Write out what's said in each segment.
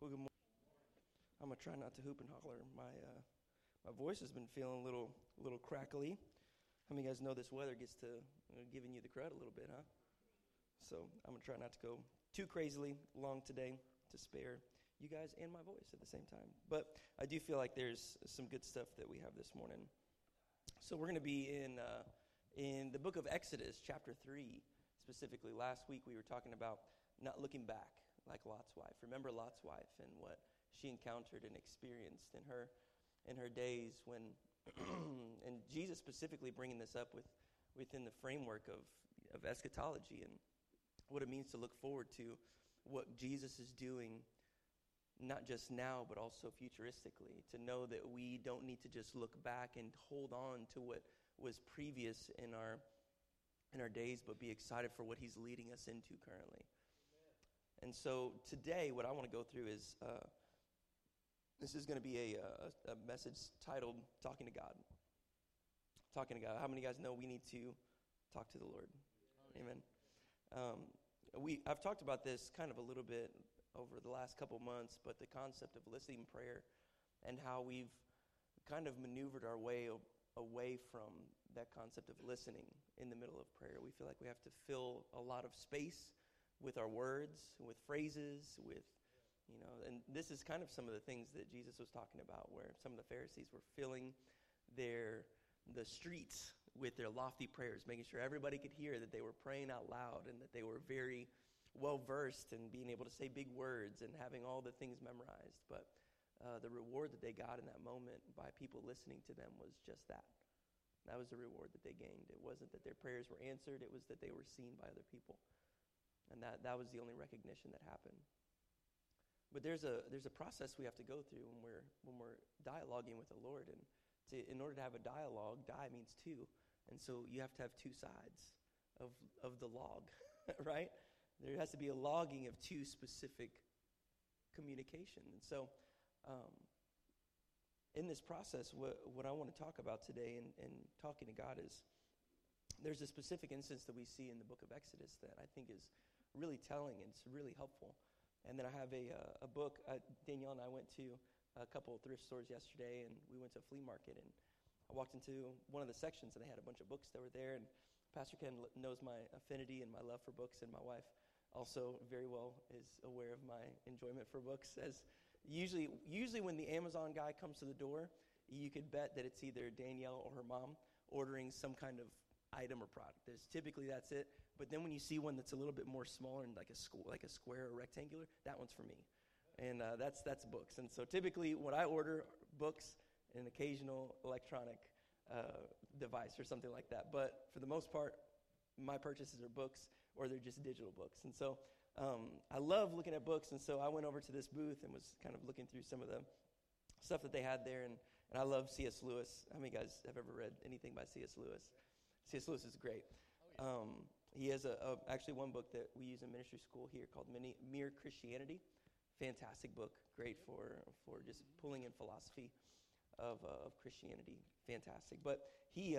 Well, good morning. I'm going to try not to hoop and holler. My voice has been feeling a little crackly. How many of you guys know this weather gets to giving you the crud a little bit, huh? So I'm going to try not to go too crazily long today to spare you guys and my voice at the same time. But I do feel like there's some good stuff that we have this morning. So we're going to be in the book of Exodus, chapter 3, specifically. Last week we were talking about not looking back, like Lot's wife. Remember Lot's wife and what she encountered and experienced in her days when, and Jesus specifically bringing this up within the framework of eschatology and what it means to look forward to what Jesus is doing, not just now, but also futuristically, to know that we don't need to just look back and hold on to what was previous in our days, but be excited for what he's leading us into currently. And so today, what I want to go through is, this is going to be a message titled, Talking to God. Talking to God. How many of you guys know we need to talk to the Lord? Amen. I've talked about this kind of a little bit over the last couple months, but the concept of listening prayer and how we've kind of maneuvered our way away from that concept of listening in the middle of prayer. We feel like we have to fill a lot of space with our words, with phrases, with, and this is kind of some of the things that Jesus was talking about, where some of the Pharisees were filling the streets with their lofty prayers, making sure everybody could hear that they were praying out loud and that they were very well-versed and being able to say big words and having all the things memorized. But the reward that they got in that moment by people listening to them was just that. That was the reward that they gained. It wasn't that their prayers were answered. It was that they were seen by other people. And that was the only recognition that happened. But there's a process we have to go through when we're dialoguing with the Lord. And in order to have a dialogue, di means two. And so you have to have two sides of the log, right? There has to be a logging of two specific communication. And so in this process, what I want to talk about today in talking to God is, there's a specific instance that we see in the book of Exodus that I think is really telling and it's really helpful. And then I have a book. Danielle and I went to a couple of thrift stores yesterday, and we went to a flea market, and I walked into one of the sections, and they had a bunch of books that were there. And Pastor Ken knows my affinity and my love for books, and my wife also very well is aware of my enjoyment for books. As usually when the Amazon guy comes to the door, you could bet that it's either Danielle or her mom ordering some kind of item or product. There's typically that's it. But then when you see one that's a little bit more smaller and like a square or rectangular, that one's for me, and that's books. And so typically when I order books, an occasional electronic device or something like that. But for the most part, my purchases are books or they're just digital books. And so I love looking at books. And so I went over to this booth and was kind of looking through some of the stuff that they had there. And I love C.S. Lewis. How many of you guys have ever read anything by C.S. Lewis? C.S. Lewis is great. Oh, yeah. He has actually one book that we use in ministry school here called Mere Christianity. Fantastic book. Great for just pulling in philosophy of Christianity. Fantastic. But he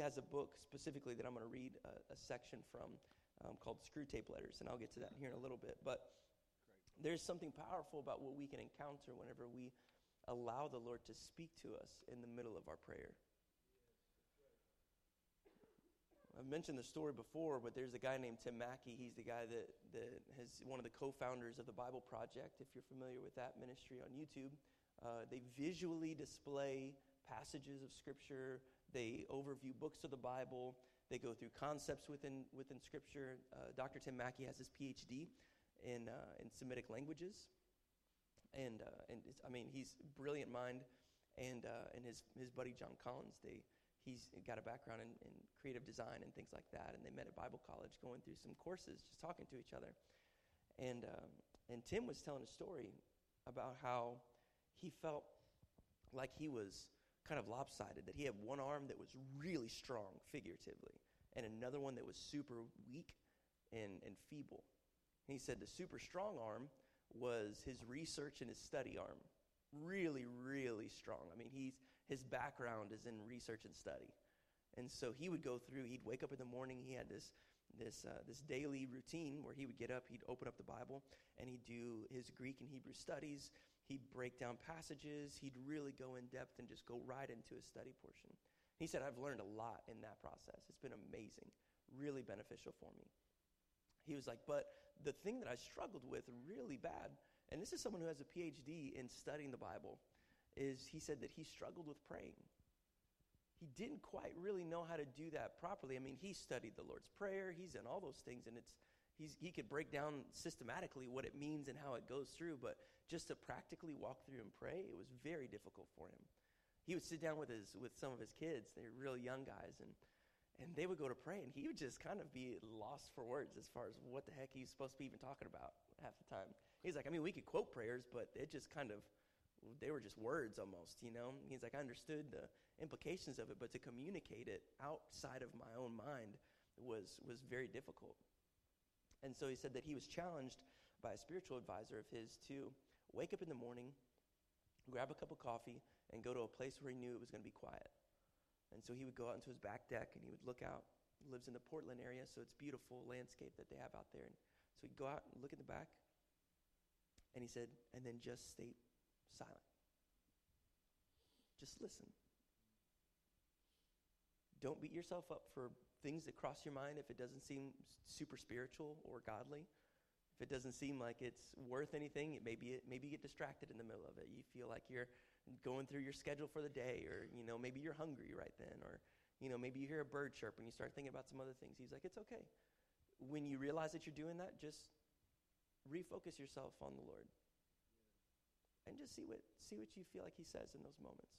has a book specifically that I'm going to read a section from called Screwtape Letters, and I'll get to that here in a little bit. But there's something powerful about what we can encounter whenever we allow the Lord to speak to us in the middle of our prayer. I've mentioned the story before, but there's a guy named Tim Mackie. He's the guy that has one of the co-founders of the Bible Project. If you're familiar with that ministry on YouTube, they visually display passages of Scripture. They overview books of the Bible. They go through concepts within Scripture. Dr. Tim Mackie has his PhD in Semitic languages, and he's a brilliant mind, and his buddy John Collins. He's got a background in creative design and things like that, and they met at Bible college going through some courses, just talking to each other. And Tim was telling a story about how he felt like he was kind of lopsided, that he had one arm that was really strong, figuratively, and another one that was super weak and feeble. And he said the super strong arm was his research and his study arm. Really, really strong. I mean, his background is in research and study. And so he would go through, he'd wake up in the morning, he had this this daily routine where he would get up, he'd open up the Bible, and he'd do his Greek and Hebrew studies. He'd break down passages. He'd really go in depth and just go right into his study portion. He said, I've learned a lot in that process. It's been amazing, really beneficial for me. He was like, but the thing that I struggled with really bad, and this is someone who has a PhD in studying the Bible, is he said that he struggled with praying. He didn't quite really know how to do that properly. I mean, he studied the Lord's Prayer. He's done all those things, and he could break down systematically what it means and how it goes through, but just to practically walk through and pray, it was very difficult for him. He would sit down with some of his kids. They were real young guys, and they would go to pray, and he would just kind of be lost for words as far as what the heck he's supposed to be even talking about half the time. He's like, I mean, we could quote prayers, but it just kind of, they were just words almost, you know. He's like, I understood the implications of it, but to communicate it outside of my own mind was very difficult. And so he said that he was challenged by a spiritual advisor of his to wake up in the morning, grab a cup of coffee, and go to a place where he knew it was going to be quiet. And so he would go out into his back deck, and he would look out. He lives in the Portland area, so it's beautiful landscape that they have out there. And so he'd go out and look at the back, and he said, and then just stay silent. Just listen. Don't beat yourself up for things that cross your mind if it doesn't seem super spiritual or godly. If it doesn't seem like it's worth anything, maybe you get distracted in the middle of it. You feel like you're going through your schedule for the day, or maybe you're hungry right then, or maybe you hear a bird chirp and you start thinking about some other things. He's like, it's okay. When you realize that you're doing that, just refocus yourself on the Lord. And just see what you feel like he says in those moments.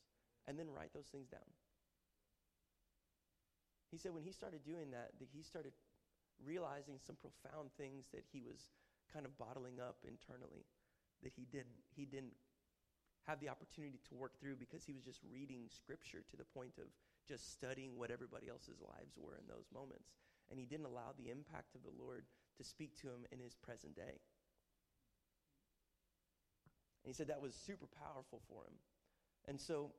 And then write those things down. He said when he started doing that he started realizing some profound things that he was kind of bottling up internally that he didn't have the opportunity to work through because he was just reading scripture to the point of just studying what everybody else's lives were in those moments. And he didn't allow the impact of the Lord to speak to him in his present day. And he said that was super powerful for him. And so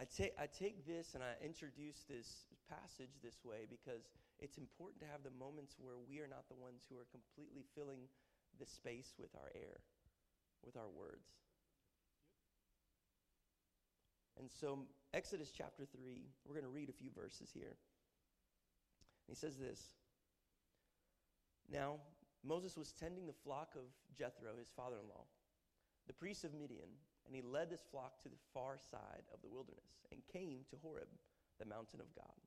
I take this and I introduce this passage this way because it's important to have the moments where we are not the ones who are completely filling the space with our air, with our words. And so Exodus chapter 3, we're going to read a few verses here. And he says this. Now, Moses was tending the flock of Jethro, his father-in-law, the priest of Midian, and he led this flock to the far side of the wilderness and came to Horeb, the mountain of God.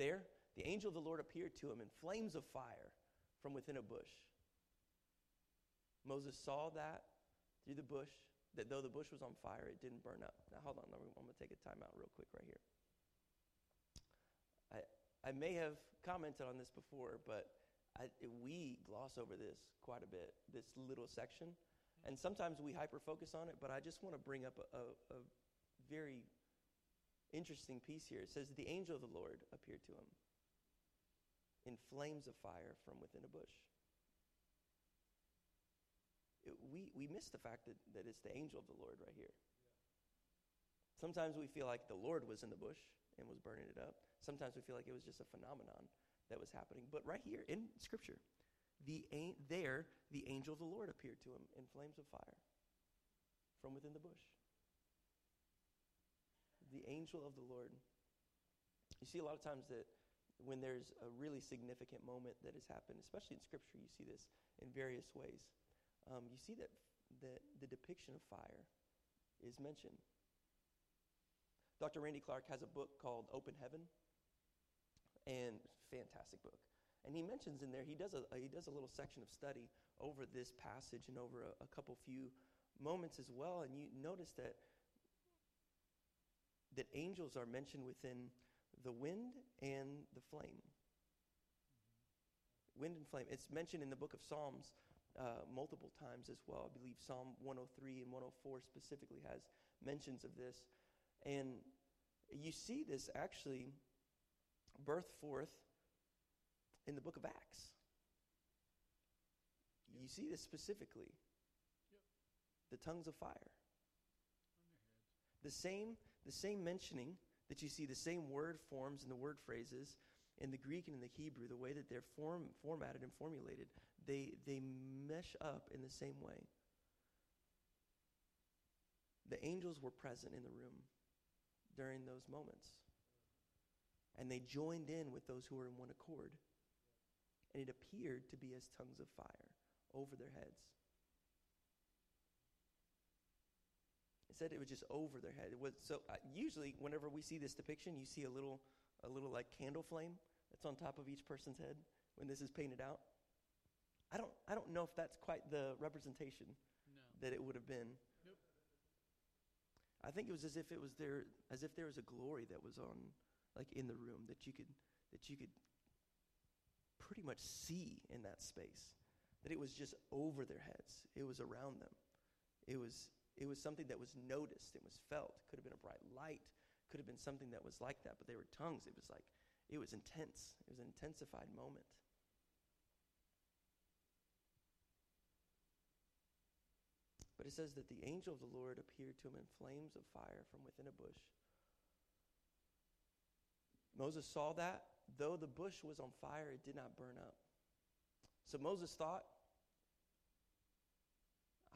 There, the angel of the Lord appeared to him in flames of fire from within a bush. Moses saw that through the bush, that though the bush was on fire, it didn't burn up. Now, hold on. I'm going to take a time out real quick right here. I may have commented on this before, but we gloss over this quite a bit, this little section. And sometimes we hyper-focus on it, but I just want to bring up a very interesting piece here. It says, the angel of the Lord appeared to him in flames of fire from within a bush. We miss the fact that it's the angel of the Lord right here. Sometimes we feel like the Lord was in the bush and was burning it up. Sometimes we feel like it was just a phenomenon that was happening. But right here in Scripture, the angel of the Lord appeared to him in flames of fire from within the bush. The angel of the Lord. You see a lot of times that when there's a really significant moment that has happened, especially in Scripture, you see this in various ways. You see that the depiction of fire is mentioned. Dr. Randy Clark has a book called Open Heaven, and fantastic book. And he mentions in there, he does a little section of study over this passage and over a couple few moments as well. And you notice that angels are mentioned within the wind and the flame. Wind and flame. It's mentioned in the book of Psalms multiple times as well. I believe Psalm 103 and 104 specifically has mentions of this. And you see this actually birth forth in the book of Acts. Yep. You see this specifically. Yep. The tongues of fire. On their heads. The same mentioning that you see, the same word forms and the word phrases in the Greek and in the Hebrew, the way that they're formatted and formulated, they mesh up in the same way. The angels were present in the room during those moments. And they joined in with those who were in one accord. And it appeared to be as tongues of fire over their heads. It said it was just over their head. It was, so usually whenever we see this depiction, you see a little like candle flame that's on top of each person's head when this is painted out. I don't know if that's quite the representation that it would have been. Nope. I think it was as if there was a glory that was on, like, in the room that you could pretty much see in that space. That it was just over their heads. It was around them. It was something that was noticed. It was felt. Could have been a bright light. Could have been something that was like that, but they were tongues. It was intense. It was an intensified moment. But it says that the angel of the Lord appeared to him in flames of fire from within a bush. Moses saw that. Though the bush was on fire, it did not burn up. So Moses thought,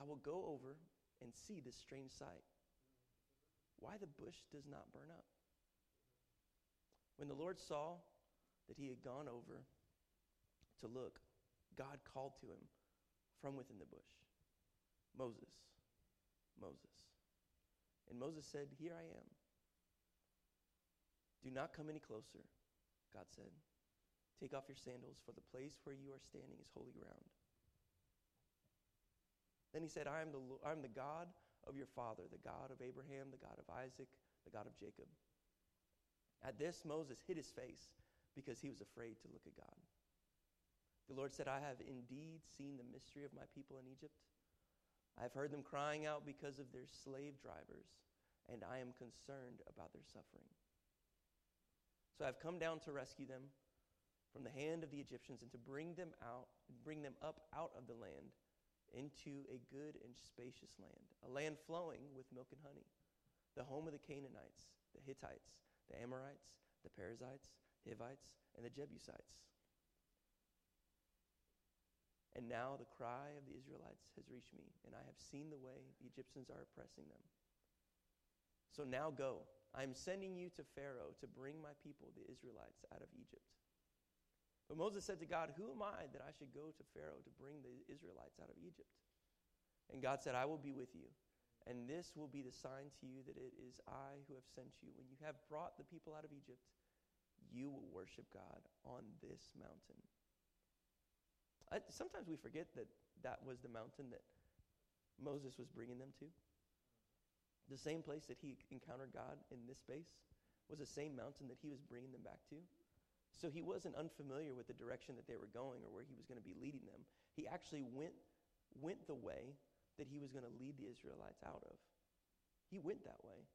I will go over and see this strange sight. Why the bush does not burn up? When the Lord saw that he had gone over to look, God called to him from within the bush, Moses, Moses. And Moses said, here I am. Do not come any closer, God said. Take off your sandals, for the place where you are standing is holy ground. Then he said, I am the God of your father, the God of Abraham, the God of Isaac, the God of Jacob. At this, Moses hid his face because he was afraid to look at God. The Lord said, I have indeed seen the mystery of my people in Egypt. I have heard them crying out because of their slave drivers, and I am concerned about their suffering. So I have come down to rescue them from the hand of the Egyptians and to bring them up out of the land into a good and spacious land, a land flowing with milk and honey, the home of the Canaanites, the Hittites, the Amorites, the Perizzites, Hivites, and the Jebusites. And now the cry of the Israelites has reached me, and I have seen the way the Egyptians are oppressing them. So now go. I am sending you to Pharaoh to bring my people, the Israelites, out of Egypt. But Moses said to God, who am I that I should go to Pharaoh to bring the Israelites out of Egypt? And God said, I will be with you, and this will be the sign to you that it is I who have sent you. When you have brought the people out of Egypt, you will worship God on this mountain. Sometimes we forget that was the mountain that Moses was bringing them to. The same place that he encountered God in this space was the same mountain that he was bringing them back to. So he wasn't unfamiliar with the direction that they were going or where he was going to be leading them. He actually went the way that he was going to lead the Israelites out of. He went that way.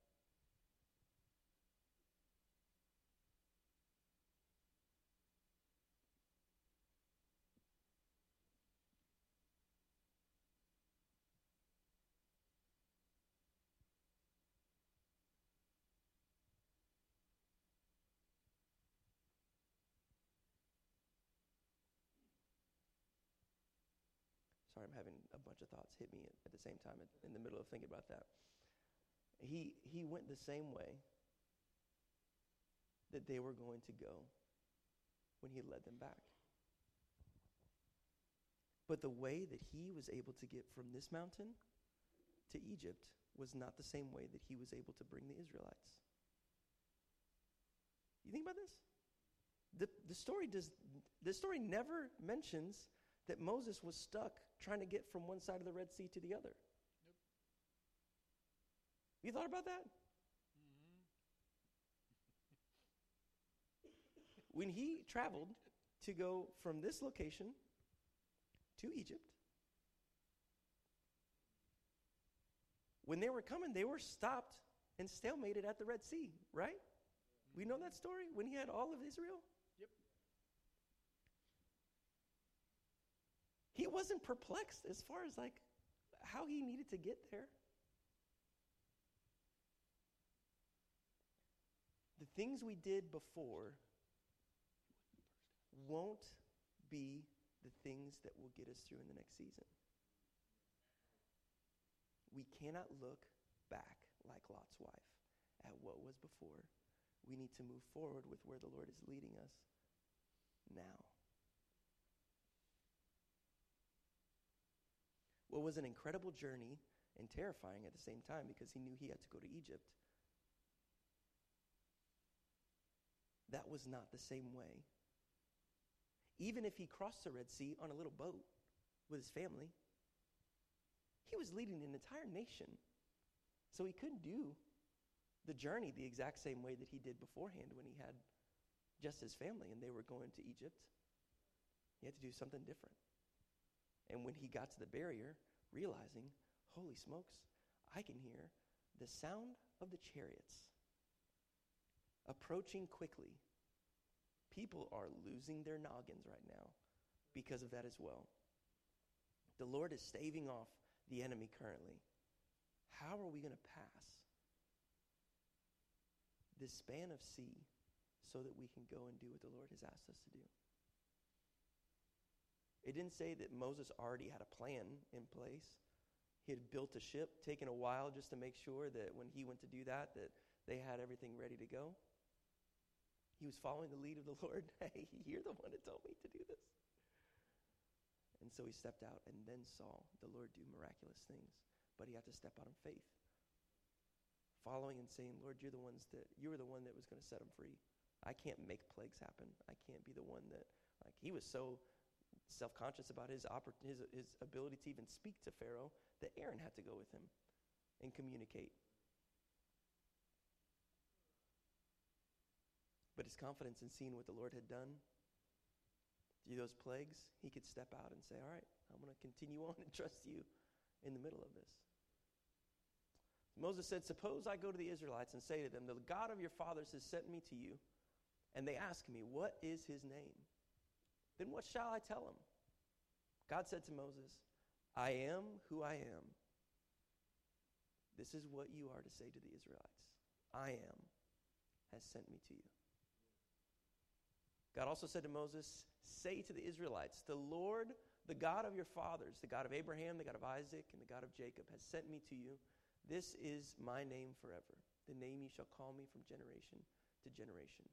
I'm having a bunch of thoughts hit me at the same time in the middle of thinking about that. He went the same way that they were going to go when he led them back. But the way that he was able to get from this mountain to Egypt was not the same way that he was able to bring the Israelites. You think about this? The story never mentions that Moses was stuck trying to get from one side of the Red Sea to the other. Nope. You thought about that? Mm-hmm. When he traveled to go from this location to Egypt, when they were coming, they were stopped and stalemated at the Red Sea, right? Mm-hmm. We know that story when he had all of Israel. He wasn't perplexed as far as like how he needed to get there. The things we did before won't be the things that will get us through in the next season. We cannot look back like Lot's wife at what was before. We need to move forward with where the Lord is leading us now. What was an incredible journey and terrifying at the same time, because he knew he had to go to Egypt, that was not the same way. Even if he crossed the Red Sea on a little boat with his family, he was leading an entire nation. So he couldn't do the journey the exact same way that he did beforehand when he had just his family and they were going to Egypt. He had to do something different. And when he got to the barrier, realizing, holy smokes, I can hear the sound of the chariots approaching quickly. People are losing their noggins right now because of that as well. The Lord is staving off the enemy currently. How are we going to pass this span of sea so that we can go and do what the Lord has asked us to do? It didn't say that Moses already had a plan in place. He had built a ship, taken a while just to make sure that when he went to do that, that they had everything ready to go. He was following the lead of the Lord. Hey, you're the one that told me to do this. And so he stepped out and then saw the Lord do miraculous things. But he had to step out in faith, following and saying, Lord, you were the one that was going to set him free. I can't make plagues happen. I can't be the one that, like, he was so self-conscious about his ability to even speak to Pharaoh that Aaron had to go with him and communicate. But his confidence in seeing what the Lord had done through those plagues, he could step out and say, all right, I'm going to continue on and trust you in the middle of this. Moses said, suppose I go to the Israelites and say to them, the God of your fathers has sent me to you, and they ask me, what is his name? Then what shall I tell them? God said to Moses, I am who I am. This is what you are to say to the Israelites. I am has sent me to you. God also said to Moses, say to the Israelites, the Lord, the God of your fathers, the God of Abraham, the God of Isaac, and the God of Jacob has sent me to you. This is my name forever, the name you shall call me from generation to generation.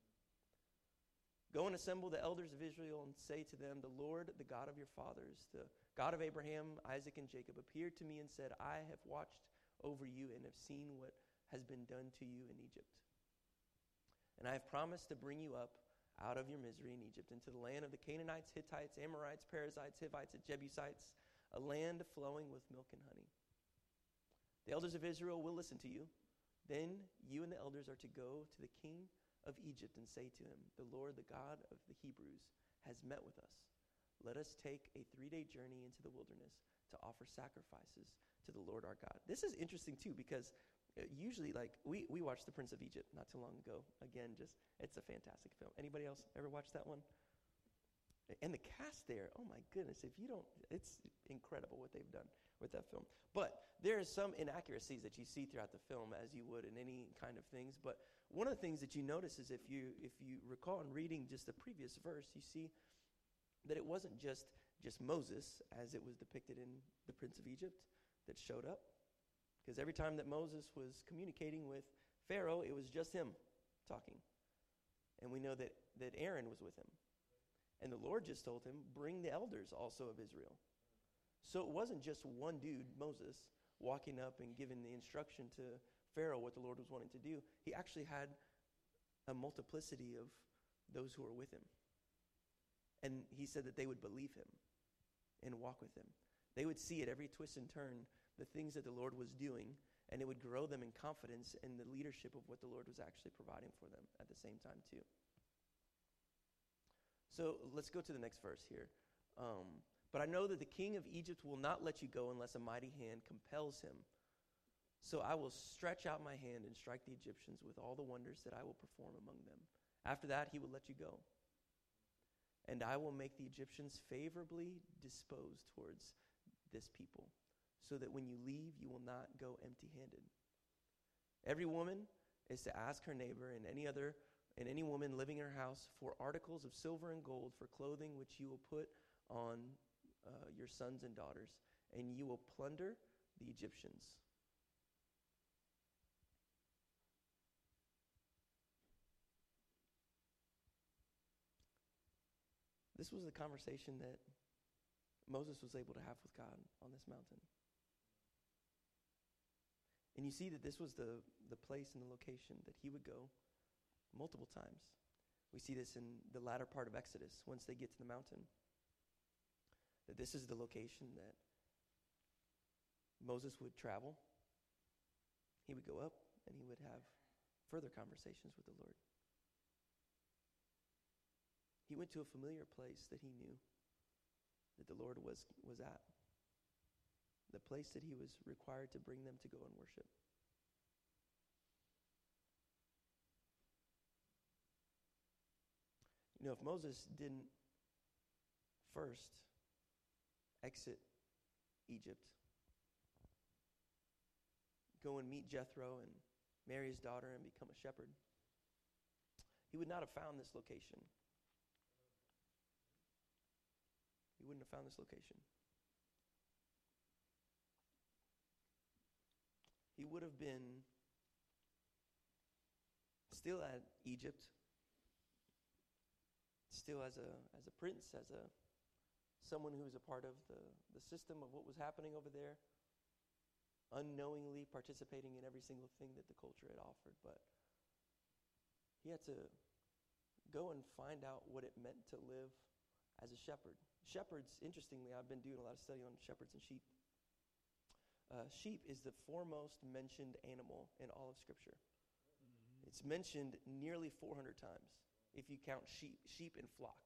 Go and assemble the elders of Israel and say to them, the Lord, the God of your fathers, the God of Abraham, Isaac, and Jacob appeared to me and said, I have watched over you and have seen what has been done to you in Egypt. And I have promised to bring you up out of your misery in Egypt into the land of the Canaanites, Hittites, Amorites, Perizzites, Hivites, and Jebusites, a land flowing with milk and honey. The elders of Israel will listen to you. Then you and the elders are to go to the king of Egypt and say to him, the Lord, the God of the Hebrews, has met with us. Let us take a 3-day journey into the wilderness to offer sacrifices to the Lord our God. This is interesting, too, because usually, like, we watched The Prince of Egypt not too long ago. Again, it's a fantastic film. Anybody else ever watched that one? And the cast there, oh my goodness, it's incredible what they've done with that film. But there are some inaccuracies that you see throughout the film, as you would in any kind of things. But one of the things that you notice is if you recall in reading just the previous verse, you see that it wasn't just Moses, as it was depicted in The Prince of Egypt, that showed up. Because every time that Moses was communicating with Pharaoh, it was just him talking. And we know that Aaron was with him. And the Lord just told him, bring the elders also of Israel. So it wasn't just one dude, Moses, walking up and giving the instruction to Pharaoh what the Lord was wanting to do. He actually had a multiplicity of those who were with him. And he said that they would believe him and walk with him. They would see at every twist and turn the things that the Lord was doing, and it would grow them in confidence in the leadership of what the Lord was actually providing for them at the same time too. So let's go to the next verse here. But I know that the king of Egypt will not let you go unless a mighty hand compels him. So I will stretch out my hand and strike the Egyptians with all the wonders that I will perform among them. After that, he will let you go. And I will make the Egyptians favorably disposed towards this people, so that when you leave, you will not go empty-handed. Every woman is to ask her neighbor and any other and any woman living in her house for articles of silver and gold for clothing which you will put on your sons and daughters, and you will plunder the Egyptians. This was the conversation that Moses was able to have with God on this mountain. And you see that this was the place and the location that he would go multiple times. We see this in the latter part of Exodus, once they get to the mountain, that this is the location that Moses would travel. He would go up, and he would have further conversations with the Lord. He went to a familiar place that he knew that the Lord was at, the place that he was required to bring them to go and worship. You know, if Moses didn't first exit Egypt, go and meet Jethro and marry his daughter and become a shepherd, he would not have found this location. He wouldn't have found this location. He would have been still at Egypt, still as a prince, as a someone who was a part of the system of what was happening over there, unknowingly participating in every single thing that the culture had offered. But he had to go and find out what it meant to live as a shepherd. Shepherds, interestingly, I've been doing a lot of study on shepherds and sheep. Sheep is the foremost mentioned animal in all of Scripture. Mm-hmm. It's mentioned nearly 400 times if you count sheep and flock.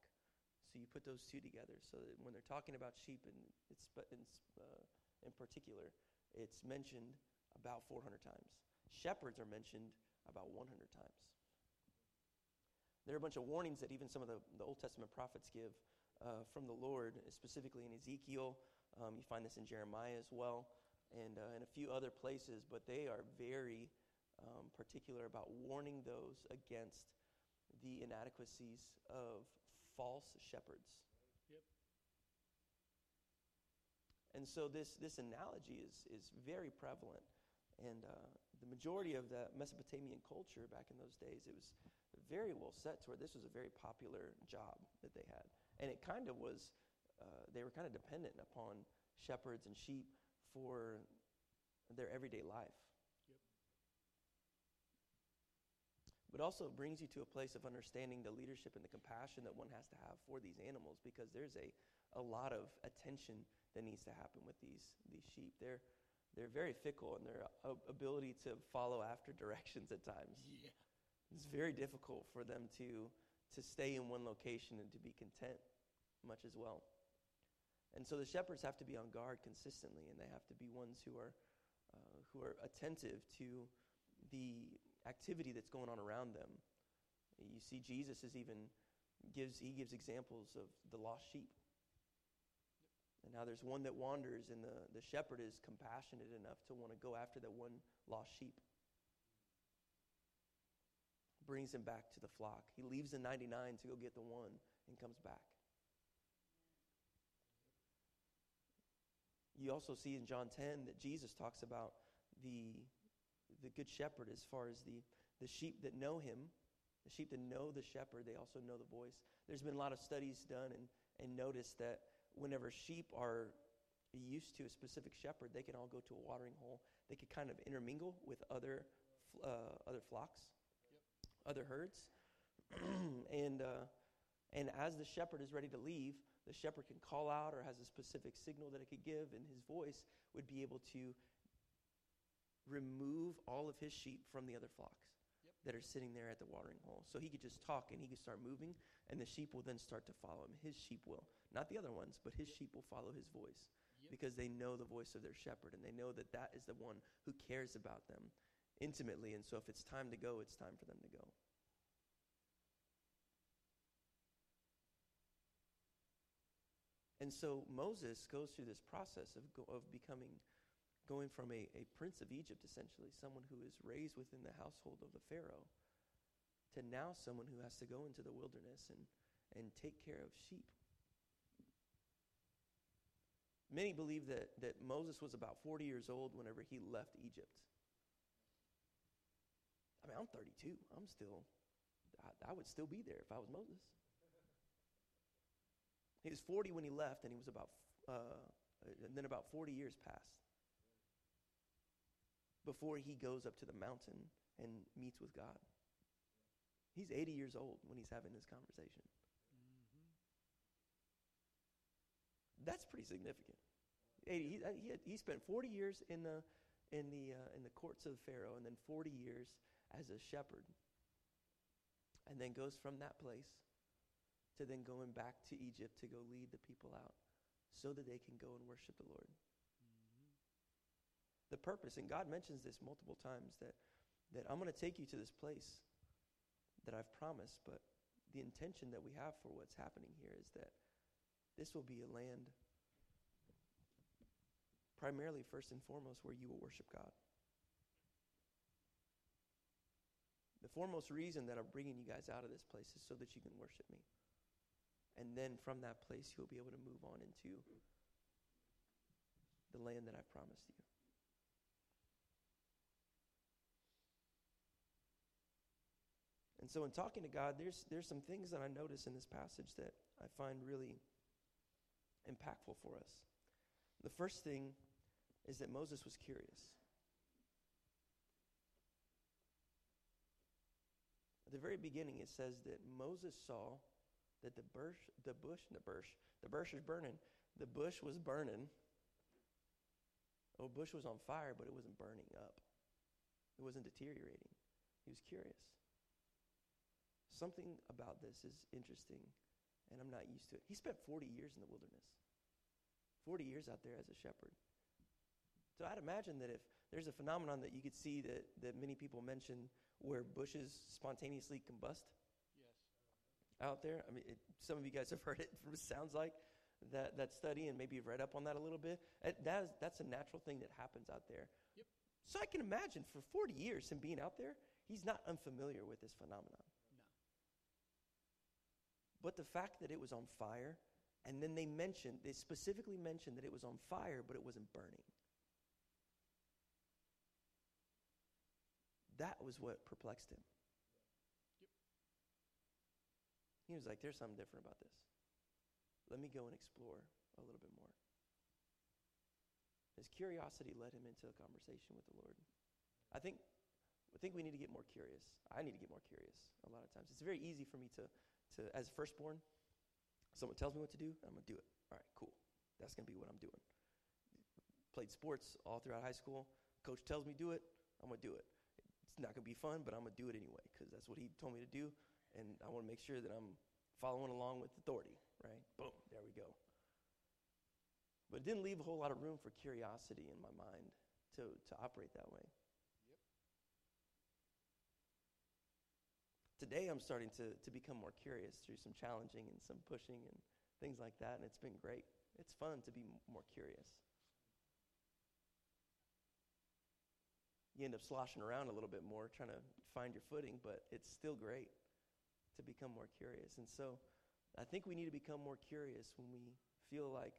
So you put those two together so that when they're talking about sheep and in particular, it's mentioned about 400 times. Shepherds are mentioned about 100 times. There are a bunch of warnings that even some of the Old Testament prophets give from the Lord, specifically in Ezekiel. You find this in Jeremiah as well, and in a few other places, but they are very particular about warning those against the inadequacies of false shepherds. Yep. And so this analogy is very prevalent, and the majority of the Mesopotamian culture back in those days, it was very well set to where this was a very popular job that they had. And it kind of was, they were kind of dependent upon shepherds and sheep for their everyday life. Yep. But also it brings you to a place of understanding the leadership and the compassion that one has to have for these animals, because there's a lot of attention that needs to happen with these sheep. They're very fickle in their ability to follow after directions at times. Yeah. It's very difficult for them to stay in one location and to be content much as well. And so the shepherds have to be on guard consistently, and they have to be ones who are attentive to the activity that's going on around them. You see, Jesus gives examples of the lost sheep. And now there's one that wanders, and the shepherd is compassionate enough to want to go after that one lost sheep. Brings him back to the flock. He leaves the 99 to go get the one and comes back. You also see in John 10 that Jesus talks about the good shepherd as far as the sheep that know him, the sheep that know the shepherd, they also know the voice. There's been a lot of studies done and noticed that whenever sheep are used to a specific shepherd, they can all go to a watering hole. They could kind of intermingle with other flocks, other herds, and as the shepherd is ready to leave, the shepherd can call out or has a specific signal that it could give, and his voice would be able to remove all of his sheep from the other flocks that are sitting there at the watering hole. So he could just talk, and he could start moving, and the sheep will then start to follow him. His sheep will. Not the other ones, but his sheep will follow his voice because they know the voice of their shepherd, and they know that that is the one who cares about them intimately, and so if it's time to go, it's time for them to go. And so Moses goes through this process of going from a prince of Egypt, essentially, someone who is raised within the household of the Pharaoh, to now someone who has to go into the wilderness and take care of sheep. Many believe that Moses was about 40 years old whenever he left Egypt. I mean, I'm 32. I would still be there if I was Moses. He was 40 when he left, and he was and then about 40 years passed before he goes up to the mountain and meets with God. He's 80 years old when he's having this conversation. Mm-hmm. That's pretty significant. 80. He spent 40 years in the courts of Pharaoh, and then 40 years as a shepherd, and then goes from that place to then going back to Egypt to go lead the people out so that they can go and worship the Lord. Mm-hmm. The purpose, and God mentions this multiple times, that I'm going to take you to this place that I've promised, but the intention that we have for what's happening here is that this will be a land primarily, first and foremost, where you will worship God. The foremost reason that I'm bringing you guys out of this place is so that you can worship me. And then from that place, you'll be able to move on into the land that I've promised you. And so in talking to God, there's some things that I notice in this passage that I find really impactful for us. The first thing is that Moses was curious. At the very beginning, it says that Moses saw that the bush was burning. Oh, bush was on fire, but it wasn't burning up. It wasn't deteriorating. He was curious. Something about this is interesting, and I'm not used to it. He spent 40 years in the wilderness, 40 years out there as a shepherd. So I'd imagine that if there's a phenomenon that you could see that many people mention where bushes spontaneously combust. Out there, I mean, some of you guys have heard it. Sounds like that study, and maybe you've read up on that a little bit. That's a natural thing that happens out there. Yep. So I can imagine for 40 years him being out there, he's not unfamiliar with this phenomenon. No. But the fact that it was on fire, and then they specifically mentioned that it was on fire, but it wasn't burning. That was what perplexed him. He was like, there's something different about this. Let me go and explore a little bit more. His curiosity led him into a conversation with the Lord. I think we need to get more curious. I need to get more curious a lot of times. It's very easy for me to as firstborn, someone tells me what to do, I'm going to do it. All right, cool. That's going to be what I'm doing. Played sports all throughout high school. Coach tells me do it, I'm going to do it. It's not going to be fun, but I'm going to do it anyway because that's what he told me to do. And I want to make sure that I'm following along with authority, right? Boom, there we go. But it didn't leave a whole lot of room for curiosity in my mind to operate that way. Yep. Today I'm starting to become more curious through some challenging and some pushing and things like that, and it's been great. It's fun to be more curious. You end up sloshing around a little bit more, trying to find your footing, but it's still great to become more curious. And so I think we need to become more curious when we feel like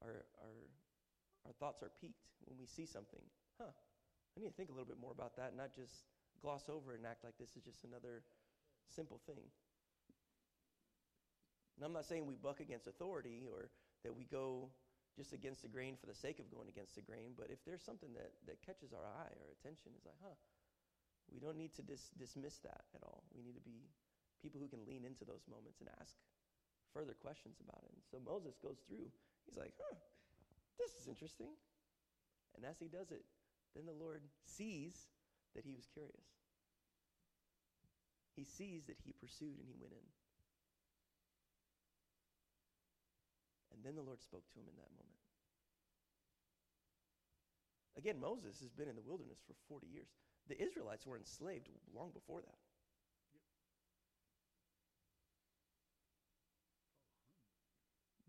our thoughts are piqued when we see something. I need to think a little bit more about that, not just gloss over and act like this is just another simple thing. And I'm not saying we buck against authority or that we go just against the grain for the sake of going against the grain, but if there's something that catches our eye or attention, it's like, we don't need to dismiss that at all. We need to be people who can lean into those moments and ask further questions about it. And so Moses goes through. He's like, this is interesting. And as he does it, then the Lord sees that he was curious. He sees that he pursued and he went in. And then the Lord spoke to him in that moment. Again, Moses has been in the wilderness for 40 years. The Israelites were enslaved long before that. Yep.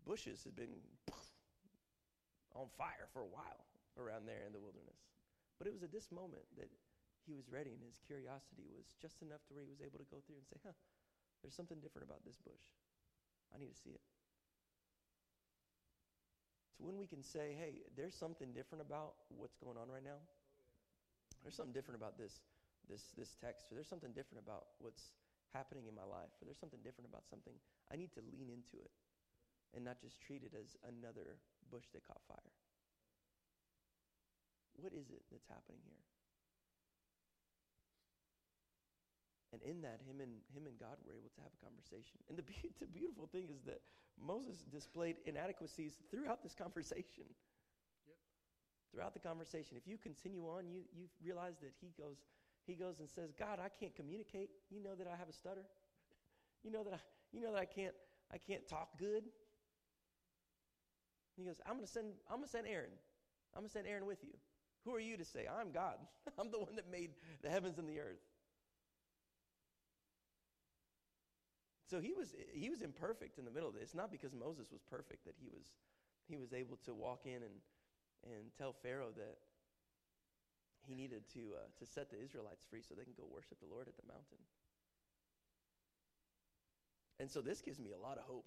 Bushes had been on fire for a while around there in the wilderness. But it was at this moment that he was ready, and his curiosity was just enough to where he was able to go through and say, there's something different about this bush. I need to see it. So when we can say, hey, there's something different about what's going on right now. There's something different about this text, or there's something different about what's happening in my life, or there's something different about something. I need to lean into it and not just treat it as another bush that caught fire. What is it that's happening here? And in that, him and God were able to have a conversation. And the beautiful thing is that Moses displayed inadequacies throughout this conversation. Yep. Throughout the conversation. If you continue on, you realize that he goes and says, God, I can't communicate. You know that I have a stutter. You know that I can't talk good. And he goes, I'm gonna send Aaron. I'm gonna send Aaron with you. Who are you to say? I'm God. I'm the one that made the heavens and the earth. So he was imperfect in the middle of this. It's not because Moses was perfect that he was able to walk in and tell Pharaoh that he needed to set the Israelites free so they can go worship the Lord at the mountain. And so this gives me a lot of hope.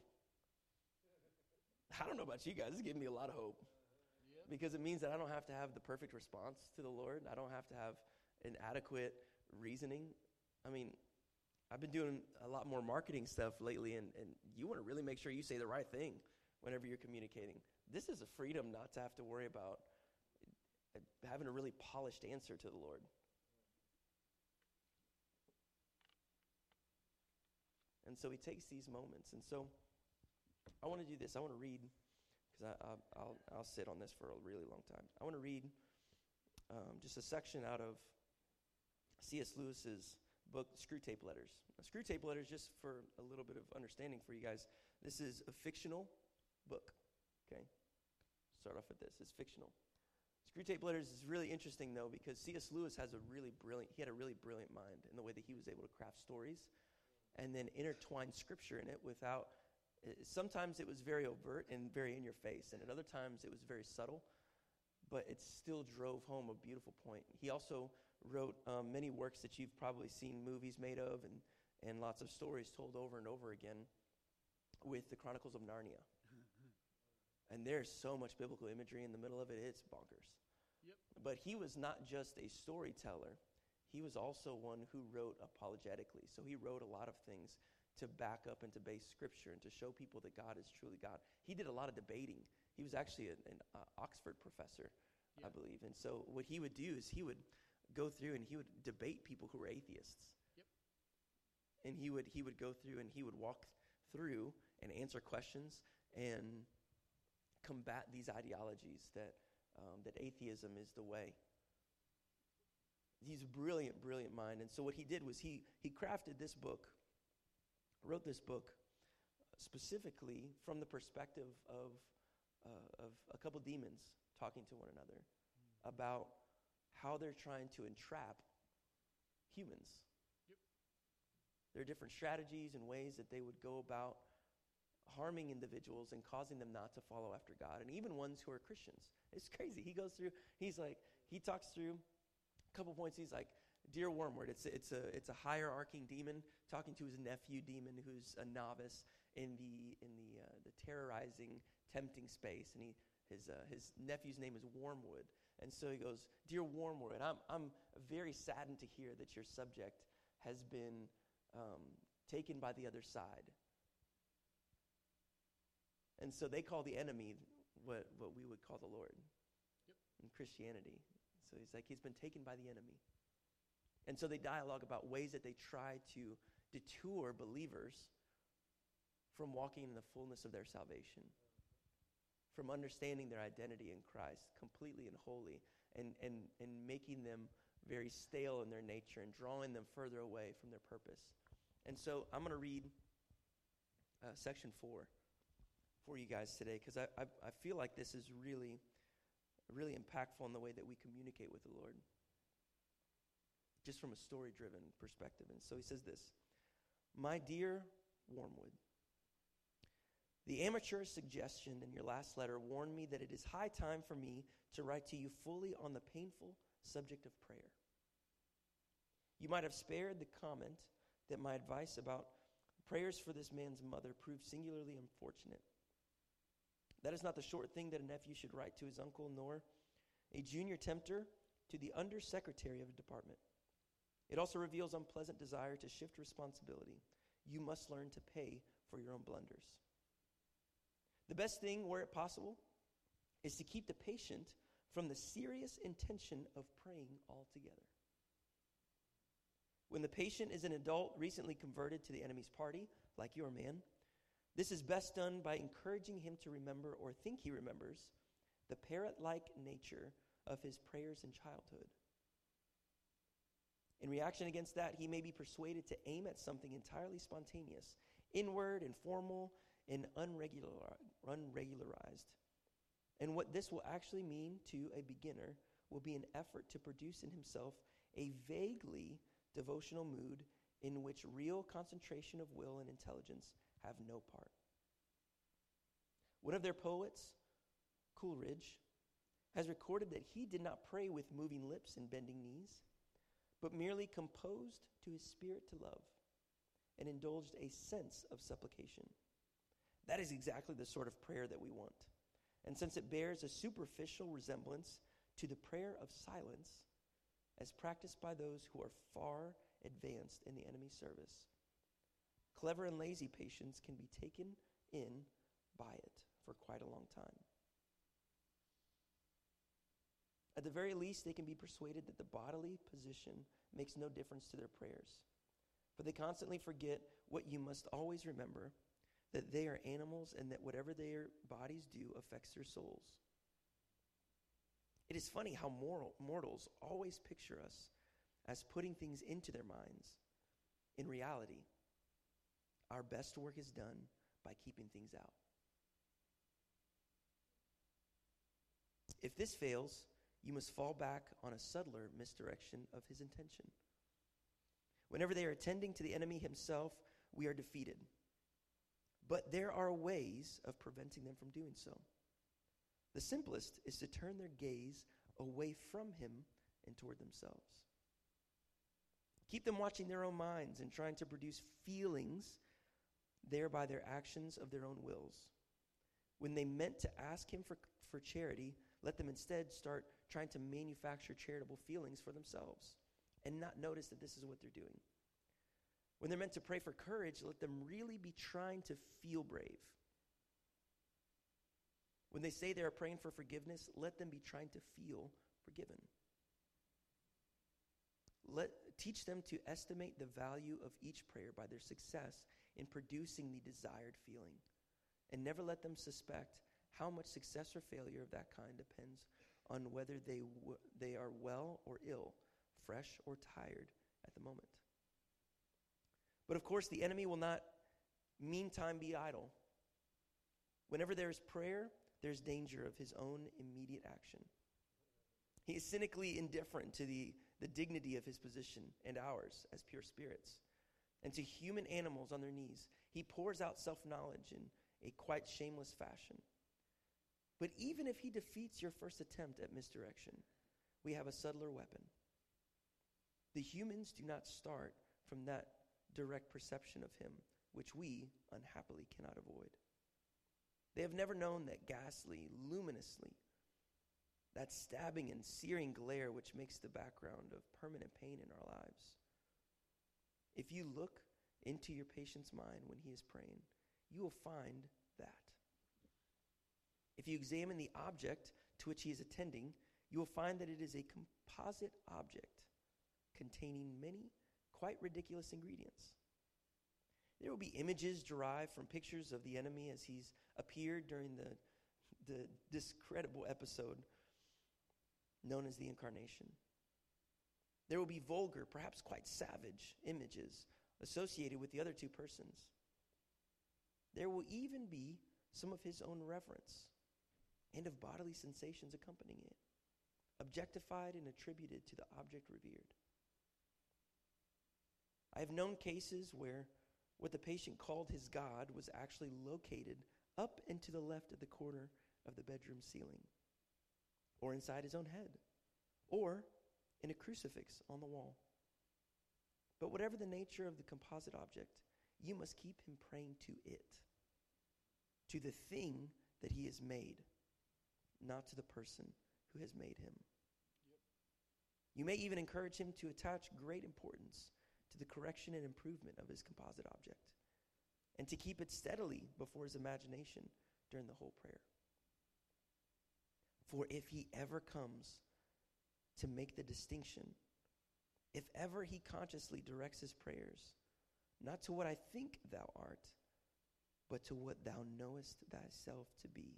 I don't know about you guys. This is giving me a lot of hope. Yep. Because it means that I don't have to have the perfect response to the Lord. I don't have to have an adequate reasoning. I mean, I've been doing a lot more marketing stuff lately, and you want to really make sure you say the right thing whenever you're communicating. This is a freedom not to have to worry about having a really polished answer to the Lord. And so he takes these moments. And so I want to do this. I want to read, because I'll sit on this for a really long time. I want to read just a section out of C.S. Lewis's book, Screwtape Letters. Now, Screwtape Letters, just for a little bit of understanding for you guys, this is a fictional book, okay? Start off with this. It's fictional. Screwtape Letters is really interesting, though, because C.S. Lewis had a really brilliant mind in the way that he was able to craft stories and then intertwine scripture in it without, sometimes it was very overt and very in your face, and at other times it was very subtle, but it still drove home a beautiful point. He also wrote many works that you've probably seen movies made of and lots of stories told over and over again with the Chronicles of Narnia. And there's so much biblical imagery in the middle of it, it's bonkers. Yep. But he was not just a storyteller. He was also one who wrote apologetically. So he wrote a lot of things to back up and to base scripture and to show people that God is truly God. He did a lot of debating. He was actually an Oxford professor, yeah, I believe. And so what he would do is he would go through and he would debate people who were atheists. Yep. And he would go through and he would walk through and answer questions and combat these ideologies that atheism is the way. He's a brilliant, brilliant mind. And so what he did was he crafted this book, wrote this book specifically from the perspective of a couple demons talking to one another about how they're trying to entrap humans. Yep. There are different strategies and ways that they would go about harming individuals and causing them not to follow after God, and even ones who are Christians. It's crazy. He goes through, he talks through a couple points. He's like, dear Wormwood, it's a hierarching demon talking to his nephew demon who's a novice in the terrorizing, tempting space, and his nephew's name is Wormwood. And so he goes, dear Wormwood, I'm very saddened to hear that your subject has been taken by the other side. And so they call the enemy what we would call the Lord, yep, in Christianity. So he's like, he's been taken by the enemy. And so they dialogue about ways that they try to detour believers from walking in the fullness of their salvation, from understanding their identity in Christ completely and wholly, and making them very stale in their nature and drawing them further away from their purpose. And so I'm going to read section 4 for you guys today, because I feel like this is really, really impactful in the way that we communicate with the Lord, just from a story-driven perspective. And so he says this, my dear Wormwood, the amateur suggestion in your last letter warned me that it is high time for me to write to you fully on the painful subject of prayer. You might have spared the comment that my advice about prayers for this man's mother proved singularly unfortunate. That is not the short thing that a nephew should write to his uncle, nor a junior tempter to the undersecretary of a department. It also reveals unpleasant desire to shift responsibility. You must learn to pay for your own blunders. The best thing, where it possible, is to keep the patient from the serious intention of praying altogether. When the patient is an adult recently converted to the enemy's party, like your man, this is best done by encouraging him to remember, or think he remembers, the parrot-like nature of his prayers in childhood. In reaction against that, he may be persuaded to aim at something entirely spontaneous, inward, informal, and unregularized. And what this will actually mean to a beginner will be an effort to produce in himself a vaguely devotional mood in which real concentration of will and intelligence have no part. One of their poets, Coleridge, has recorded that he did not pray with moving lips and bending knees, but merely composed to his spirit to love and indulged a sense of supplication. That is exactly the sort of prayer that we want. And since it bears a superficial resemblance to the prayer of silence, as practiced by those who are far advanced in the enemy's service, clever and lazy patients can be taken in by it for quite a long time. At the very least, they can be persuaded that the bodily position makes no difference to their prayers. But they constantly forget what you must always remember, that they are animals and that whatever their bodies do affects their souls. It is funny how mortals always picture us as putting things into their minds. In reality, our best work is done by keeping things out. If this fails, you must fall back on a subtler misdirection of his intention. Whenever they are attending to the enemy himself, we are defeated. But there are ways of preventing them from doing so. The simplest is to turn their gaze away from him and toward themselves. Keep them watching their own minds and trying to produce feelings thereby their actions of their own wills. When they meant to ask him for charity, let them instead start trying to manufacture charitable feelings for themselves and not notice that this is what they're doing. When they're meant to pray for courage, let them really be trying to feel brave. When they say they are praying for forgiveness, let them be trying to feel forgiven. Teach them to estimate the value of each prayer by their success in producing the desired feeling, and never let them suspect how much success or failure of that kind depends on whether they are well or ill, fresh or tired at the moment. But of course, the enemy will not meantime be idle. Whenever there is prayer, there's danger of his own immediate action. He is cynically indifferent to the dignity of his position and ours as pure spirits, and to human animals on their knees. He pours out self-knowledge in a quite shameless fashion. But even if he defeats your first attempt at misdirection, we have a subtler weapon. The humans do not start from that direct perception of him, which we, unhappily, cannot avoid. They have never known that ghastly, luminously, that stabbing and searing glare which makes the background of permanent pain in our lives. If you look into your patient's mind when he is praying, you will find that. If you examine the object to which he is attending, you will find that it is a composite object containing many quite ridiculous ingredients. There will be images derived from pictures of the enemy as he's appeared during the discreditable episode known as the Incarnation. There will be vulgar, perhaps quite savage images associated with the other two persons. There will even be some of his own reverence and of bodily sensations accompanying it, objectified and attributed to the object revered. I have known cases where what the patient called his God was actually located up and to the left of the corner of the bedroom ceiling, or inside his own head, or in a crucifix on the wall. But whatever the nature of the composite object, you must keep him praying to it, to the thing that he has made, not to the person who has made him. Yep. You may even encourage him to attach great importance to the correction and improvement of his composite object, and to keep it steadily before his imagination during the whole prayer. For if he ever comes to make the distinction, if ever he consciously directs his prayers, not to what I think thou art, but to what thou knowest thyself to be,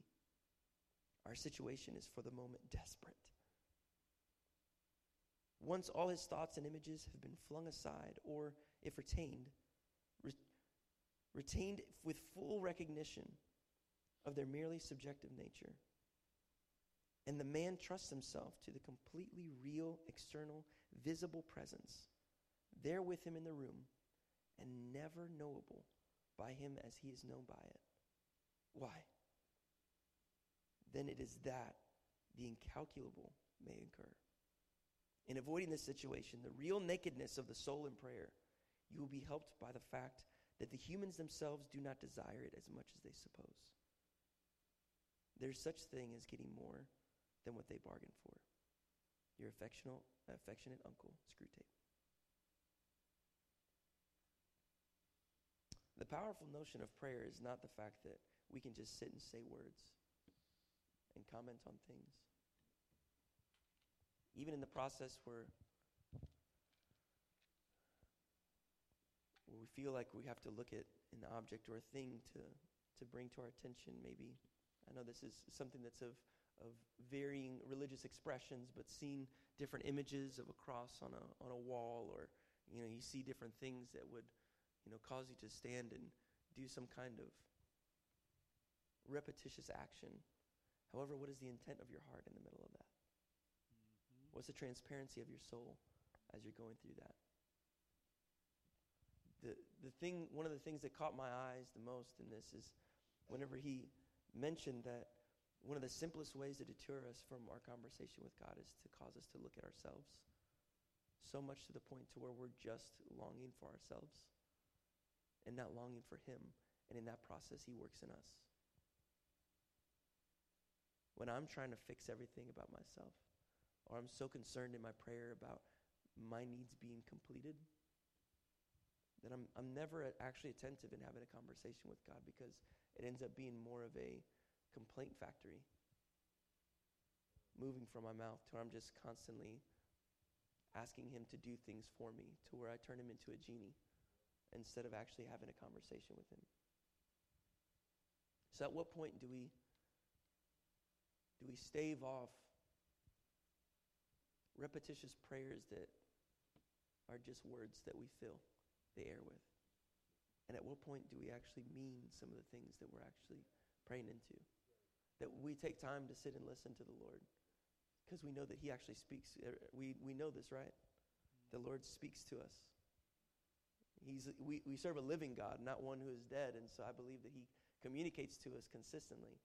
our situation is for the moment desperate. Once all his thoughts and images have been flung aside, or if retained, retained with full recognition of their merely subjective nature, and the man trusts himself to the completely real, external, visible presence there with him in the room, and never knowable by him as he is known by it. Why? Then it is that the incalculable may occur. In avoiding this situation, the real nakedness of the soul in prayer, you will be helped by the fact that the humans themselves do not desire it as much as they suppose. There's such thing as getting more than what they bargain for. Your affectionate uncle, Screwtape. The powerful notion of prayer is not the fact that we can just sit and say words and comment on things. Even in the process where we feel like we have to look at an object or a thing to bring to our attention, maybe. I know this is something that's of varying religious expressions, but seeing different images of a cross on a wall, or you see different things that would cause you to stand and do some kind of repetitious action. However, what is the intent of your heart in the middle of that? Mm-hmm. What's the transparency of your soul as you're going through that? One of the things that caught my eyes the most in this is whenever he mentioned that one of the simplest ways to deter us from our conversation with God is to cause us to look at ourselves, so much to the point to where we're just longing for ourselves and not longing for him. And in that process, he works in us. When I'm trying to fix everything about myself, or I'm so concerned in my prayer about my needs being completed, that I'm never actually attentive in having a conversation with God, because it ends up being more of a complaint factory, moving from my mouth to where I'm just constantly asking him to do things for me, to where I turn him into a genie instead of actually having a conversation with him. So at what point do we stave off repetitious prayers that are just words that we fill the air with? And at what point do we actually mean some of the things that we're actually praying into? That we take time to sit and listen to the Lord, because we know that he actually speaks. We know this, right? The Lord speaks to us. We serve a living God, not one who is dead, and so I believe that he communicates to us consistently.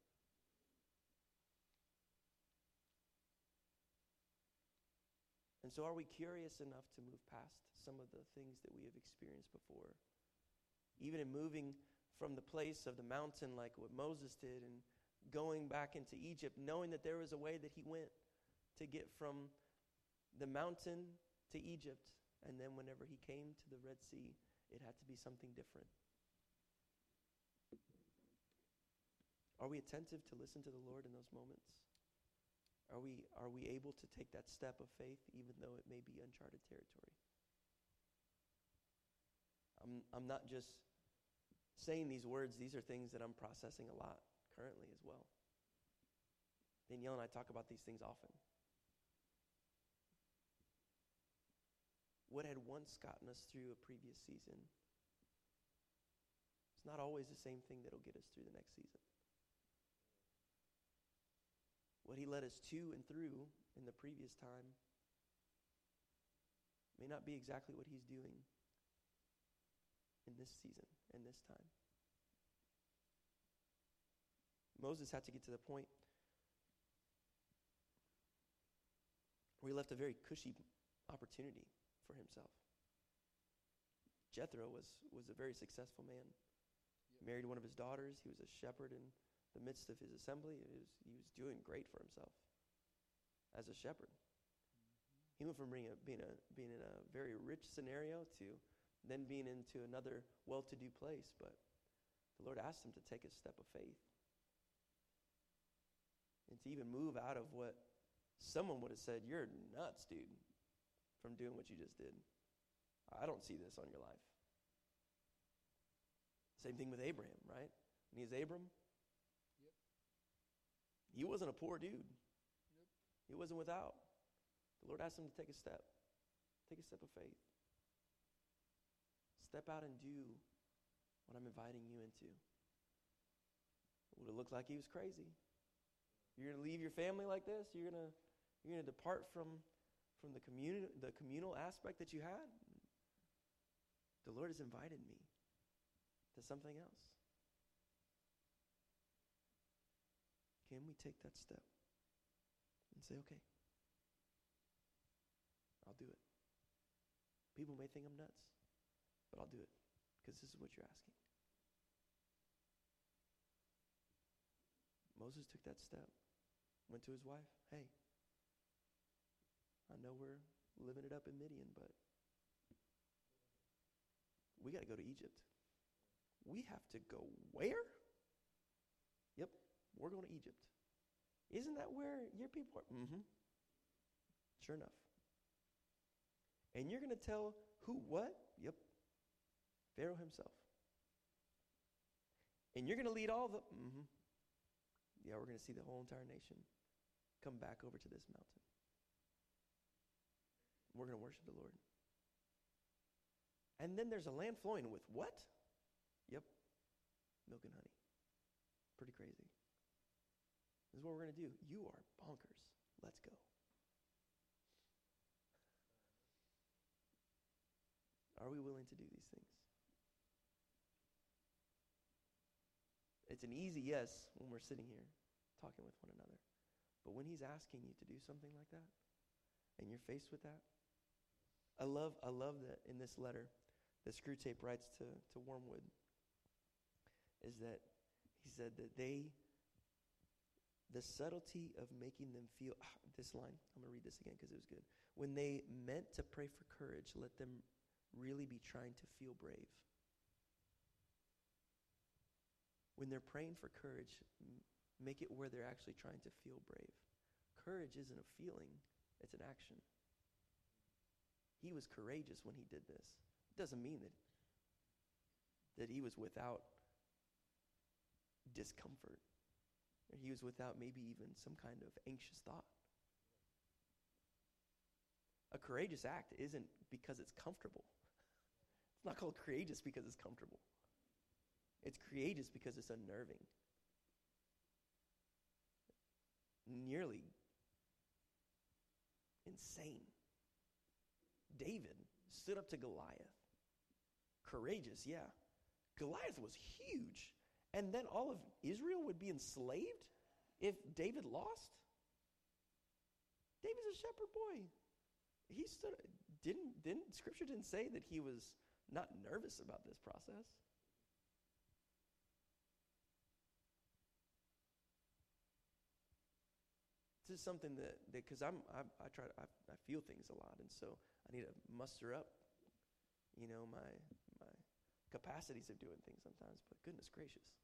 And so are we curious enough to move past some of the things that we have experienced before? Even in moving from the place of the mountain, like what Moses did, and going back into Egypt, knowing that there was a way that he went to get from the mountain to Egypt, and then whenever he came to the Red Sea, it had to be something different. Are we attentive to listen to the Lord in those moments? Are we able to take that step of faith, even though it may be uncharted territory? I'm not just saying these words. These are things that I'm processing a lot currently as well. Danielle and I talk about these things often. What had once gotten us through a previous season, it's not always the same thing that'll get us through the next season. What he led us to and through in the previous time may not be exactly what he's doing in this season, in this time. Moses had to get to the point where he left a very cushy opportunity for himself. Jethro was a very successful man. Yep. Married one of his daughters. He was a shepherd in the midst of his assembly. He was doing great for himself as a shepherd. Mm-hmm. He went from being in a very rich scenario to then being into another well-to-do place. But the Lord asked him to take a step of faith and to even move out of what someone would have said, "You're nuts, dude, from doing what you just did. I don't see this on your life." Same thing with Abraham, right? And he's Abram. Yep. He wasn't a poor dude. Nope. He wasn't without. The Lord asked him to take a step of faith. Step out and do what I'm inviting you into. Would it look like he was crazy? You're going to leave your family like this? You're going to depart from the communal aspect that you had? The Lord has invited me to something else. Can we take that step and say, "Okay, I'll do it. People may think I'm nuts, but I'll do it because this is what you're asking." Moses took that step, went to his wife. "Hey, I know we're living it up in Midian, but we got to go to Egypt." "We have to go where?" "Yep, we're going to Egypt." "Isn't that where your people are?" "Mm-hmm." "Sure enough. And you're going to tell who what?" "Yep, Pharaoh himself." "And you're going to lead all the..." "Mm-hmm. Yeah, we're going to see the whole entire nation come back over to this mountain. We're going to worship the Lord. And then there's a land flowing with what?" "Yep, milk and honey." "Pretty crazy. This is what we're going to do." "You are bonkers. Let's go." Are we willing to do these things? It's an easy yes when we're sitting here talking with one another. But when he's asking you to do something like that, and you're faced with that, I love that in this letter that Screwtape writes to Wormwood, is that he said that the subtlety of making them feel, this line, I'm going to read this again because it was good. "When they meant to pray for courage, let them really be trying to feel brave." When they're praying for courage, make it where they're actually trying to feel brave. Courage isn't a feeling, it's an action. He was courageous when he did this. It doesn't mean that he was without discomfort. Or he was without maybe even some kind of anxious thought. A courageous act isn't because it's comfortable. It's not called courageous because it's comfortable. It's courageous because it's unnerving. Nearly insane. David stood up to Goliath. Courageous, yeah. Goliath was huge. And then all of Israel would be enslaved if David lost? David's a shepherd boy. He stood, didn't Scripture didn't say that he was not nervous about this process. This is something that, because I feel things a lot, and so I need to muster up, my capacities of doing things sometimes, but goodness gracious.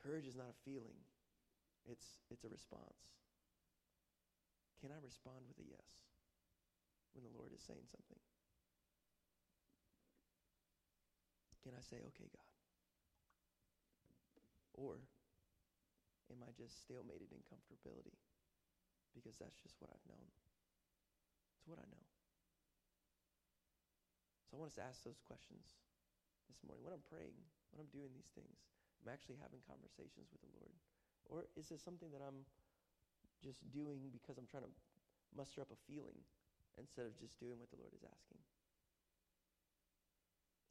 Courage is not a feeling, it's a response. Can I respond with a yes when the Lord is saying something? Can I say, "Okay, God"? Or am I just stalemated in comfortability? Because that's just what I've known. It's what I know. So I want us to ask those questions this morning. When I'm praying, when I'm doing these things, I'm actually having conversations with the Lord. Or is this something that I'm just doing because I'm trying to muster up a feeling instead of just doing what the Lord is asking?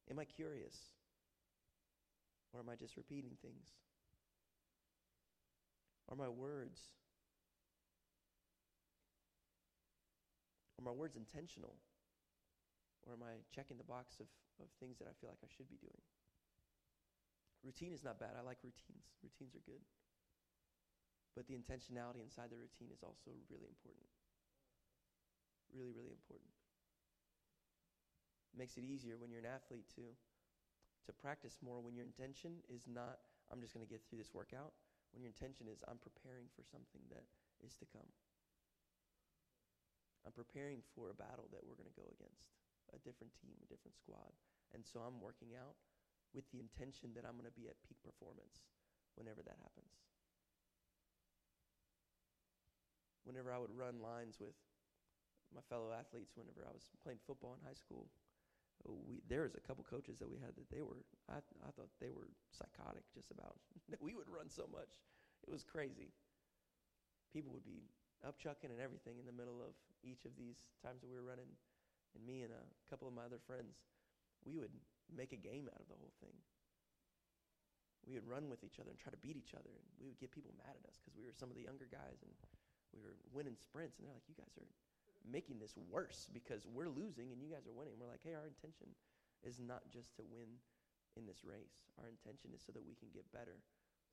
Am I curious? Or am I just repeating things? Are my words? Are my words intentional? Or am I checking the box of things that I feel like I should be doing? Routine is not bad. I like routines. Routines are good. But the intentionality inside the routine is also really important. Really, really important. It makes it easier when you're an athlete to practice more when your intention is not, I'm just going to get through this workout. When your intention is, I'm preparing for something that is to come. I'm preparing for a battle that we're going to go against, a different team, a different squad. And so I'm working out with the intention that I'm going to be at peak performance whenever that happens. Whenever I would run lines with my fellow athletes, whenever I was playing football in high school, there was a couple coaches that we had that I thought they were psychotic just about. We would run so much. It was crazy. People would be up-chucking and everything in the middle of each of these times that we were running. And me and a couple of my other friends, we would make a game out of the whole thing. We would run with each other and try to beat each other. And we would get people mad at us because we were some of the younger guys and we were winning sprints. And they're like, you guys are making this worse because we're losing and you guys are winning. We're like, hey, our intention is not just to win in this race. Our intention is so that we can get better,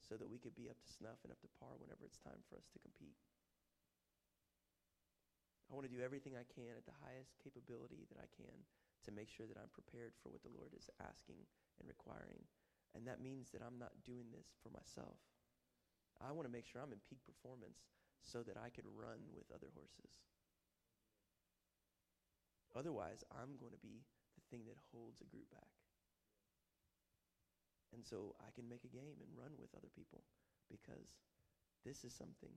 so that we could be up to snuff and up to par whenever it's time for us to compete. I want to do everything I can at the highest capability that I can to make sure that I'm prepared for what the Lord is asking and requiring. And that means that I'm not doing this for myself. I want to make sure I'm in peak performance so that I could run with other horses. Otherwise, I'm going to be the thing that holds a group back. And so I can make a game and run with other people because this is something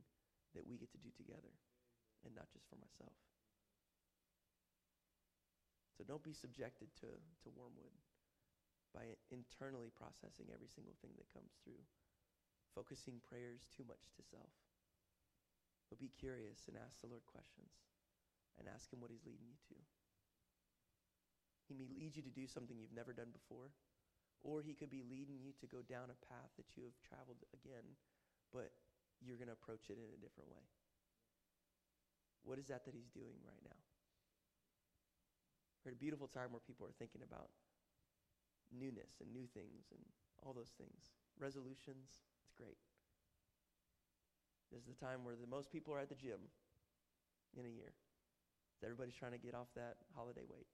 that we get to do together and not just for myself. So don't be subjected to Wormwood by internally processing every single thing that comes through, focusing prayers too much to self. But be curious and ask the Lord questions and ask him what he's leading you to. He may lead you to do something you've never done before, or he could be leading you to go down a path that you have traveled again, but you're going to approach it in a different way. What is that he's doing right now? We're at a beautiful time where people are thinking about newness and new things and all those things. Resolutions, it's great. This is the time where the most people are at the gym in a year. Everybody's trying to get off that holiday weight.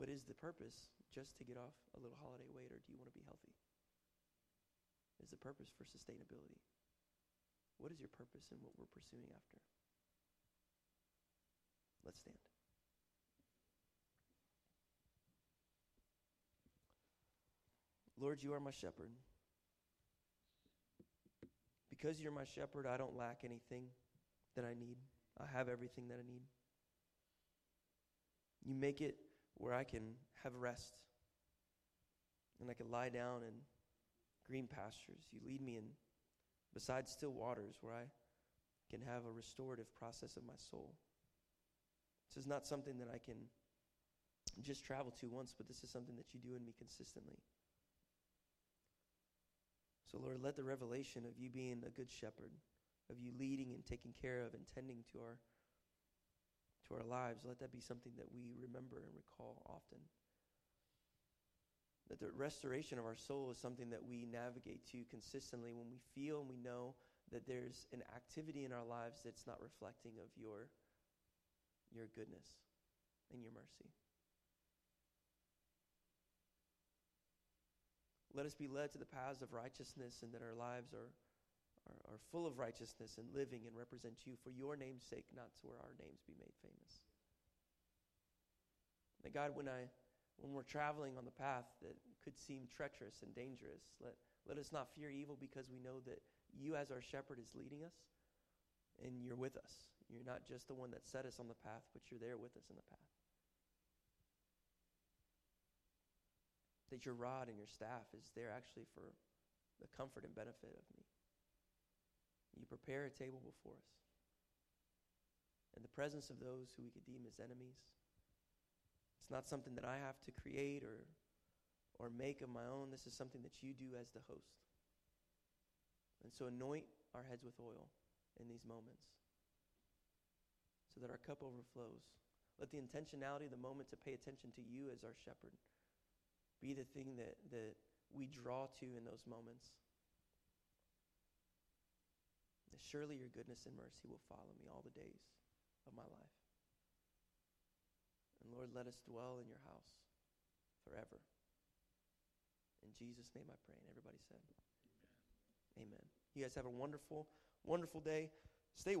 But is the purpose just to get off a little holiday weight, or do you want to be healthy? Is the purpose for sustainability? What is your purpose in what we're pursuing after? Let's stand. Lord, you are my shepherd. Because you're my shepherd, I don't lack anything that I need. I have everything that I need. You make it where I can have rest and I can lie down in green pastures. You lead me in beside still waters where I can have a restorative process of my soul. This is not something that I can just travel to once, but this is something that you do in me consistently. So Lord, let the revelation of you being a good shepherd, of you leading and taking care of and tending to our lives, let that be something that we remember and recall often. That the restoration of our soul is something that we navigate to consistently when we feel and we know that there's an activity in our lives that's not reflecting of your goodness and your mercy. Let us be led to the paths of righteousness and that our lives are full of righteousness and living and represent you for your name's sake, not to where our names be made famous. That God, when we're traveling on the path that could seem treacherous and dangerous, let us not fear evil because we know that you as our shepherd is leading us and you're with us. You're not just the one that set us on the path, but you're there with us in the path. That your rod and your staff is there actually for the comfort and benefit of me. You prepare a table before us. In the presence of those who we could deem as enemies, it's not something that I have to create or make of my own. This is something that you do as the host. And so anoint our heads with oil in these moments so that our cup overflows Let the intentionality of the moment to pay attention to you as our shepherd be the thing that we draw to in those moments. Surely your goodness and mercy will follow me all the days of my life. And Lord, let us dwell in your house forever. In Jesus' name I pray. And everybody said, amen. You guys have a wonderful, wonderful day. Stay